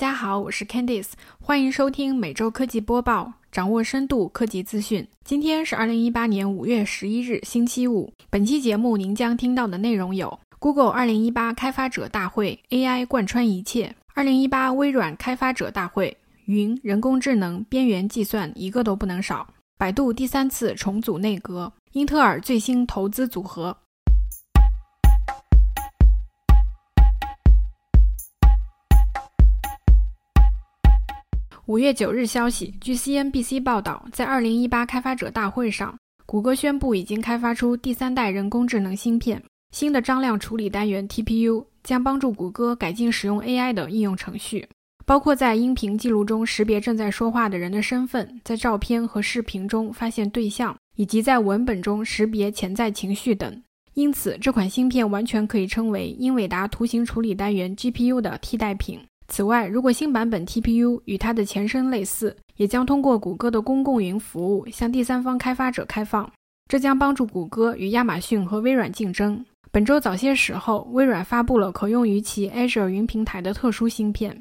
家好，我是 Candice， 欢迎收听每周科技播报，掌握深度科技资讯。今天是2018年5月11日星期五，本期节目您将听到的内容有 Google 2018开发者大会 AI 贯穿一切，2018微软开发者大会云、人工智能、边缘计算一个都不能少，百度第三次重组内阁，英特尔最新投资组合。5月9日消息，据 CNBC 报道，在2018开发者大会上，谷歌宣布已经开发出第三代人工智能芯片，新的张量处理单元 TPU 将帮助谷歌改进使用 AI 的应用程序，包括在音频记录中识别正在说话的人的身份，在照片和视频中发现对象，以及在文本中识别潜在情绪等。因此，这款芯片完全可以称为英伟达图形处理单元 GPU 的替代品。此外，如果新版本 TPU 与它的前身类似，也将通过谷歌的公共云服务向第三方开发者开放，这将帮助谷歌与亚马逊和微软竞争。本周早些时候，微软发布了可用于其 Azure 云平台的特殊芯片。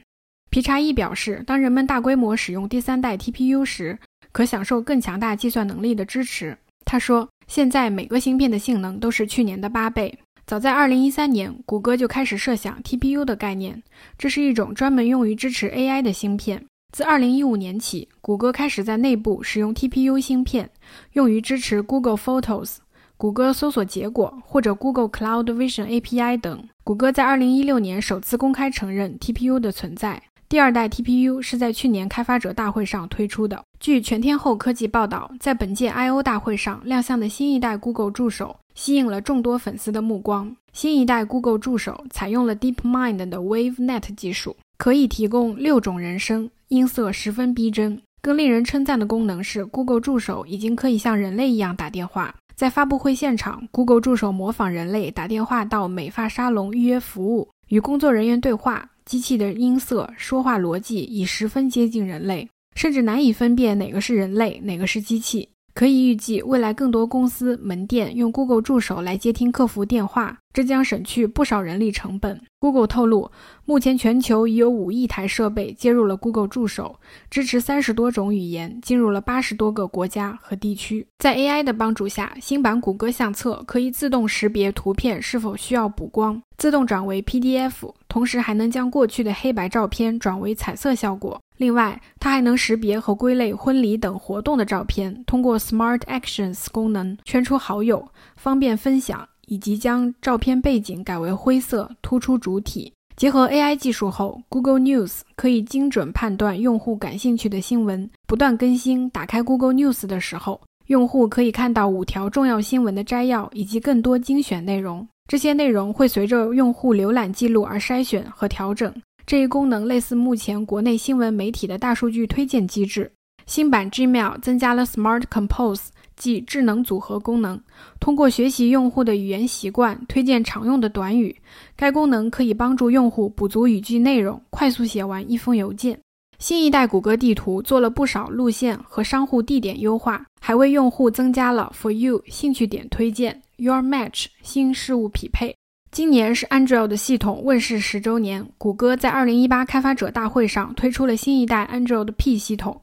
皮查伊表示，当人们大规模使用第三代 TPU 时，可享受更强大计算能力的支持。他说，现在每个芯片的性能都是去年的8倍。早在2013年，谷歌就开始设想 TPU 的概念，这是一种专门用于支持 AI 的芯片。自2015年起，谷歌开始在内部使用 TPU 芯片，用于支持 Google Photos、谷歌搜索结果或者 Google Cloud Vision API 等。谷歌在2016年首次公开承认 TPU 的存在。第二代 TPU 是在去年开发者大会上推出的。据全天候科技报道，在本届 I/O 大会上亮相的新一代 Google 助手吸引了众多粉丝的目光。新一代 Google 助手采用了 DeepMind 的 WaveNet 技术，可以提供6种人声，音色十分逼真。更令人称赞的功能是 Google 助手已经可以像人类一样打电话。在发布会现场， Google 助手模仿人类打电话到美发沙龙预约服务，与工作人员对话，机器的音色、说话逻辑已十分接近人类，甚至难以分辨哪个是人类，哪个是机器。可以预计，未来更多公司门店用 Google 助手来接听客服电话，这将省去不少人力成本。 Google 透露，目前全球已有5亿台设备接入了 Google 助手，支持30多种语言，进入了80多个国家和地区。在 AI 的帮助下，新版谷歌相册可以自动识别图片是否需要补光，自动转为 PDF， 同时还能将过去的黑白照片转为彩色效果。另外，它还能识别和归类婚礼等活动的照片，通过 Smart Actions 功能圈出好友，方便分享，以及将照片背景改为灰色，突出主体。结合 AI 技术后， Google News 可以精准判断用户感兴趣的新闻，不断更新。打开 Google News 的时候，用户可以看到5条重要新闻的摘要，以及更多精选内容。这些内容会随着用户浏览记录而筛选和调整。这一功能类似目前国内新闻媒体的大数据推荐机制。新版 Gmail 增加了 Smart Compose， 即智能组合功能，通过学习用户的语言习惯，推荐常用的短语。该功能可以帮助用户补足语句内容，快速写完一封邮件。新一代谷歌地图做了不少路线和商户地点优化，还为用户增加了 For You 兴趣点推荐、 Your Match 新事物匹配。今年是 Android 系统问世10周年，谷歌在2018开发者大会上推出了新一代 Android P 系统。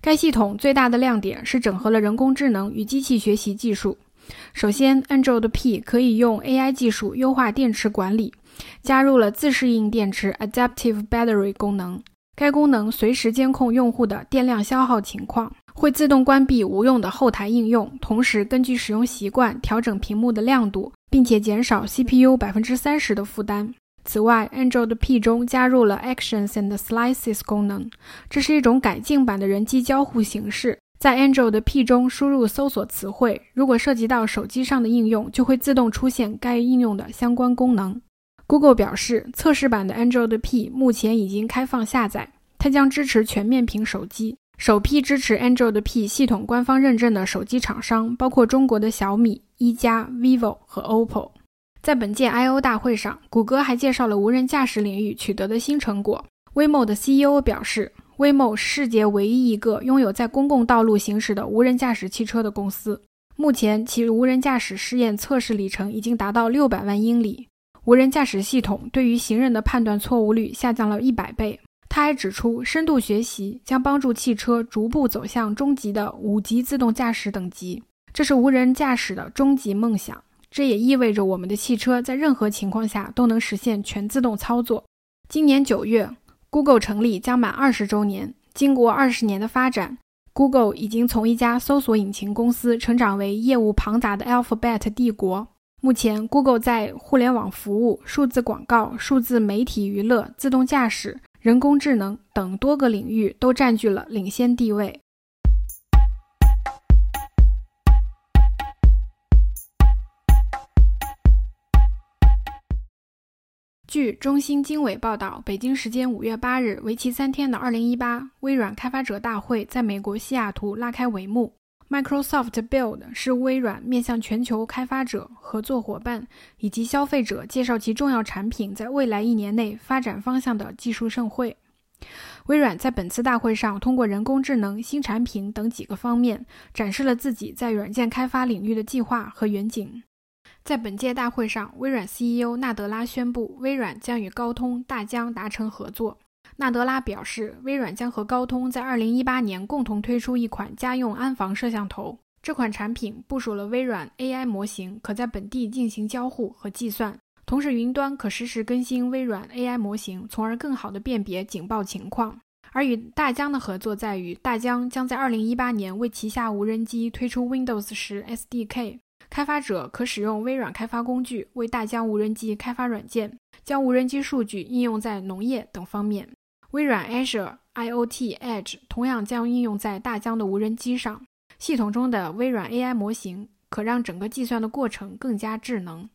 该系统最大的亮点是整合了人工智能与机器学习技术。首先， Android P 可以用 AI 技术优化电池管理，加入了自适应电池 Adaptive Battery 功能。该功能随时监控用户的电量消耗情况，会自动关闭无用的后台应用，同时根据使用习惯调整屏幕的亮度，并且减少 CPU 30% 的负担。此外， Android P 中加入了 Actions and Slices 功能，这是一种改进版的人机交互形式。在 Android P 中输入搜索词汇，如果涉及到手机上的应用，就会自动出现该应用的相关功能。 Google 表示，测试版的 Android P 目前已经开放下载，它将支持全面屏手机。首批支持 Android P 系统官方认证的手机厂商包括中国的小米、一加、vivo 和 OPPO。 在本届 I/O 大会上，谷歌还介绍了无人驾驶领域取得的新成果。 Waymo 的 CEO 表示， Waymo 是世界唯一一个拥有在公共道路行驶的无人驾驶汽车的公司。目前其无人驾驶试验测试里程已经达到600万英里。无人驾驶系统对于行人的判断错误率下降了100倍。他还指出，深度学习将帮助汽车逐步走向终极的5级自动驾驶等级，这是无人驾驶的终极梦想。这也意味着我们的汽车在任何情况下都能实现全自动操作。今年9月 Google 成立将满20周年，经过20年的发展， Google 已经从一家搜索引擎公司成长为业务庞大的 Alphabet 帝国。目前 Google 在互联网服务、数字广告、数字媒体娱乐、自动驾驶、人工智能等多个领域都占据了领先地位。据中新经纬报道，北京时间5月8日，为期3天的2018微软开发者大会在美国西雅图拉开帷幕。Microsoft Build 是微软面向全球开发者、合作伙伴以及消费者介绍其重要产品在未来1年内发展方向的技术盛会。微软在本次大会上通过人工智能、新产品等几个方面展示了自己在软件开发领域的计划和远景。在本届大会上，微软 CEO 纳德拉宣布，微软将与高通、大疆达成合作。纳德拉表示，微软将和高通在2018年共同推出一款家用安防摄像头，这款产品部署了微软 AI 模型，可在本地进行交互和计算，同时云端可实时更新微软 AI 模型，从而更好地辨别警报情况。而与大疆的合作在于，大疆将在2018年为旗下无人机推出 Windows 10 SDK， 开发者可使用微软开发工具为大疆无人机开发软件，将无人机数据应用在农业等方面。微软 Azure、IoT、Edge 同样将应用在大疆的无人机上，系统中的微软 AI 模型可让整个计算的过程更加智能。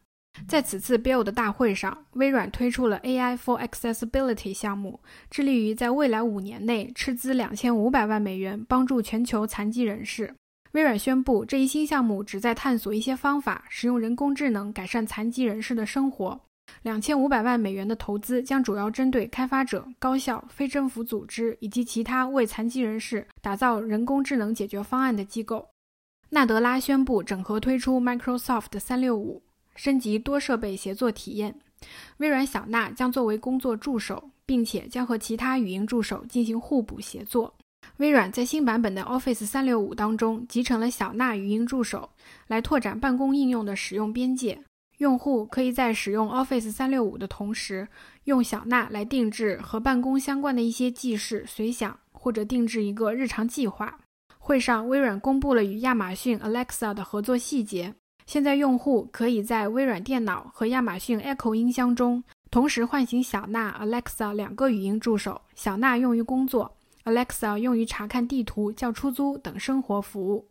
在此次 Build 大会上，微软推出了 AI for Accessibility 项目，致力于在未来5年内斥资$2500万帮助全球残疾人士。微软宣布，这一新项目旨在探索一些方法，使用人工智能改善残疾人士的生活。$2500万的投资将主要针对开发者、高校、非政府组织以及其他为残疾人士打造人工智能解决方案的机构。纳德拉宣布整合推出 Microsoft 365，升级多设备协作体验。微软小娜将作为工作助手，并且将和其他语音助手进行互补协作。微软在新版本的 Office 365当中集成了小娜语音助手，来拓展办公应用的使用边界。用户可以在使用 Office 365的同时，用小娜来定制和办公相关的一些记事、随想，或者定制一个日常计划。会上，微软公布了与亚马逊 Alexa 的合作细节。现在用户可以在微软电脑和亚马逊 Echo 音箱中同时唤醒小娜、Alexa 2个语音助手，小娜用于工作， Alexa 用于查看地图、叫出租等生活服务。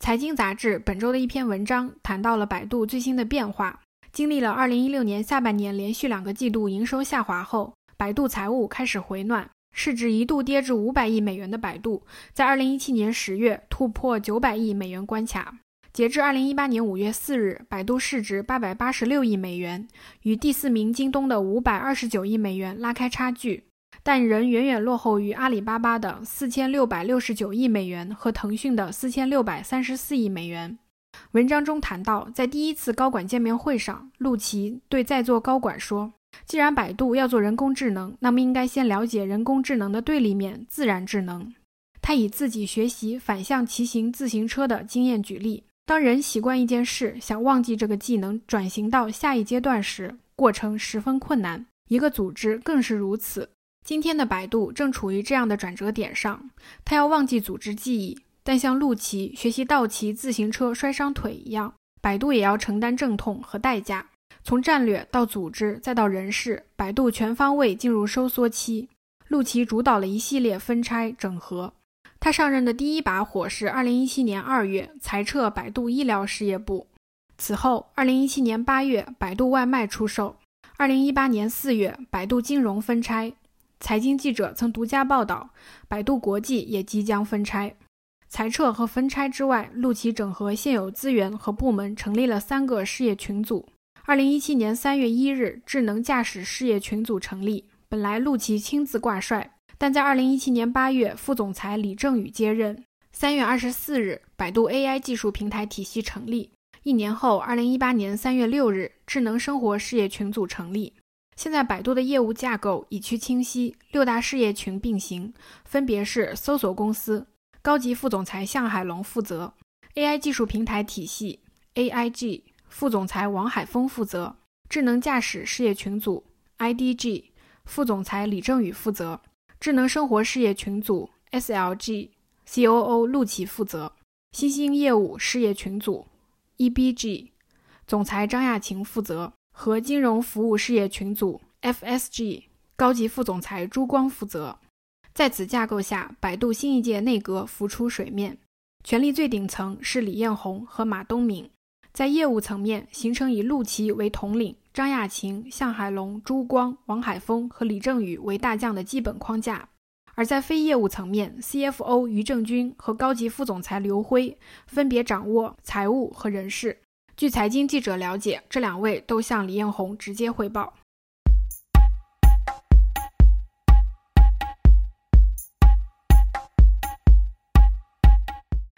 财经杂志本周的一篇文章谈到了百度最新的变化。经历了2016年下半年连续2个季度营收下滑后，百度财务开始回暖，市值一度跌至$500亿的百度，在2017年10月突破$900亿关卡。截至2018年5月4日，百度市值$886亿，与第4名京东的$529亿拉开差距，但仍远远落后于阿里巴巴的$4669亿和腾讯的$4634亿。文章中谈到，在第一次高管见面会上，陆琪对在座高管说，既然百度要做人工智能，那么应该先了解人工智能的对立面，自然智能。他以自己学习反向骑行自行车的经验举例，当人习惯一件事，想忘记这个技能，转型到下一阶段时，过程十分困难，一个组织更是如此。今天的百度正处于这样的转折点上，他要忘记组织记忆，但像陆琪学习倒骑自行车摔伤腿一样，百度也要承担阵痛和代价。从战略到组织再到人事，百度全方位进入收缩期。陆琪主导了一系列分拆整合。他上任的第一把火是2017年2月裁撤百度医疗事业部。此后2017年8月百度外卖出售，2018年4月百度金融分拆。财经记者曾独家报道，百度国际也即将分拆。裁撤和分拆之外，陆琪整合现有资源和部门，成立了3个事业群组。2017年3月1日，智能驾驶事业群组成立，本来陆琪亲自挂帅，但在2017年8月，副总裁李正宇接任。3月24日，百度 AI 技术平台体系成立。1年后2018年3月6日，智能生活事业群组成立。现在百度的业务架构已趋清晰，6大事业群并行，分别是搜索公司，高级副总裁向海龙负责 AI 技术平台体系 AIG， 副总裁王海峰负责智能驾驶事业群组 IDG， 副总裁李正宇负责智能生活事业群组 SLG， COO 陆琪负责新兴业务事业群组 EBG， 总裁张亚勤负责和金融服务事业群组 FSG， 高级副总裁朱光负责。在此架构下，百度新一届内阁浮出水面，权力最顶层是李彦宏和马东明。在业务层面，形成以陆琪为统领，张亚勤、向海龙、朱光、王海峰和李正宇为大将的基本框架。而在非业务层面， CFO 于正军和高级副总裁刘辉分别掌握财务和人事。据财经记者了解，这两位都向李彦宏直接汇报。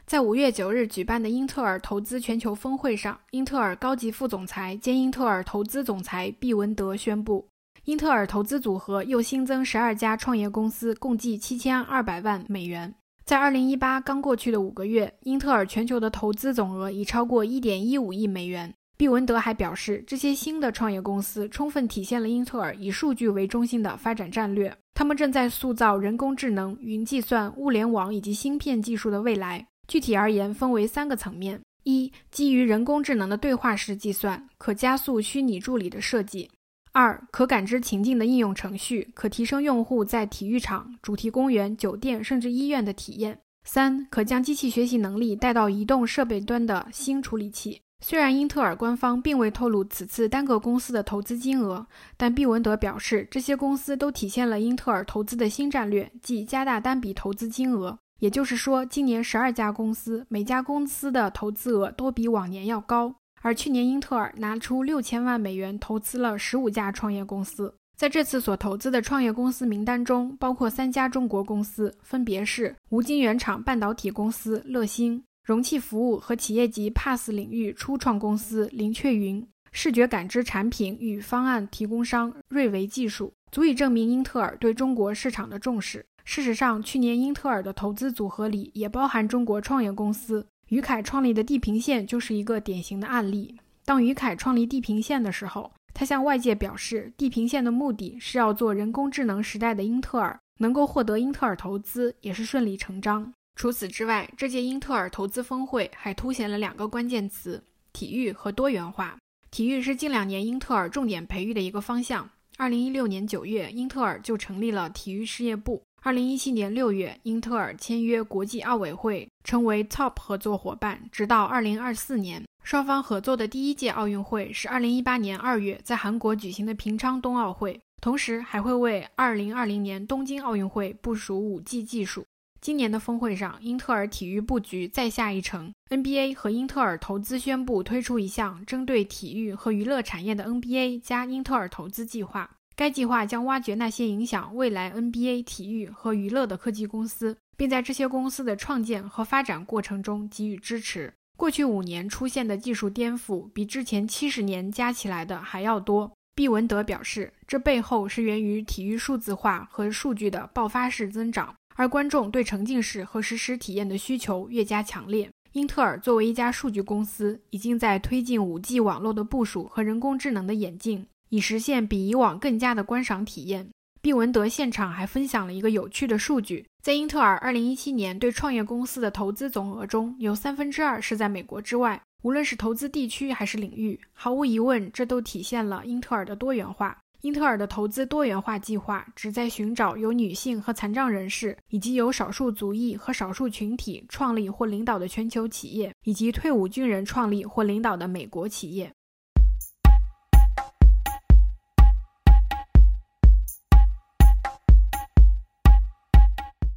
在5月9日举办的英特尔投资全球峰会上，英特尔高级副总裁兼英特尔投资总裁毕文德宣布，英特尔投资组合又新增12家创业公司，共计7200万美元。在2018刚过去的5个月，英特尔全球的投资总额已超过 1.15 亿美元。毕文德还表示，这些新的创业公司充分体现了英特尔以数据为中心的发展战略，他们正在塑造人工智能、云计算、物联网以及芯片技术的未来。具体而言，分为3个层面：1、基于人工智能的对话式计算，可加速虚拟助理的设计； 2、可感知情境的应用程序，可提升用户在体育场、主题公园、酒店甚至医院的体验； 3、可将机器学习能力带到移动设备端的新处理器。虽然英特尔官方并未透露此次单个公司的投资金额，但毕文德表示，这些公司都体现了英特尔投资的新战略，即加大单笔投资金额。也就是说，今年12家公司，每家公司的投资额都比往年要高。而去年英特尔拿出6000万美元投资了15家创业公司。在这次所投资的创业公司名单中，包括3家中国公司，分别是吴晶原厂半导体公司乐星、容器服务和企业级 PaaS 领域初创公司林雀云、视觉感知产品与方案提供商瑞维技术。足以证明英特尔对中国市场的重视。事实上，去年英特尔的投资组合里也包含中国创业公司，于凯创立的地平线就是一个典型的案例。当于凯创立地平线的时候，他向外界表示，地平线的目的是要做人工智能时代的英特尔，能够获得英特尔投资也是顺理成章。除此之外，这届英特尔投资峰会还凸显了2个关键词：体育和多元化。体育是近2年英特尔重点培育的一个方向。2016年9月，英特尔就成立了体育事业部。2017年6月，英特尔签约国际奥委会，成为 TOP 合作伙伴，直到2024年。双方合作的第1届奥运会是2018年2月在韩国举行的平昌冬奥会，同时还会为2020年东京奥运会部署 5G 技术。今年的峰会上，英特尔体育布局再下一城， NBA 和英特尔投资宣布推出一项针对体育和娱乐产业的 NBA 加英特尔投资计划。该计划将挖掘那些影响未来 NBA 体育和娱乐的科技公司，并在这些公司的创建和发展过程中给予支持。过去5年出现的技术颠覆比之前70年加起来的还要多。毕文德表示，这背后是源于体育数字化和数据的爆发式增长，而观众对沉浸式和实时体验的需求越加强烈。英特尔作为一家数据公司，已经在推进 5G 网络的部署和人工智能的演进，以实现比以往更加的观赏体验。毕文德现场还分享了一个有趣的数据，在英特尔2017年对创业公司的投资总额中，有2/3是在美国之外。无论是投资地区还是领域，毫无疑问，这都体现了英特尔的多元化。英特尔的投资多元化计划旨在寻找由女性和残障人士，以及由少数族裔和少数群体创立或领导的全球企业，以及退伍军人创立或领导的美国企业。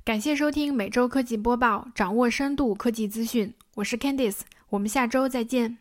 感谢收听每周科技播报，掌握深度科技资讯。我是 Candice， 我们下周再见。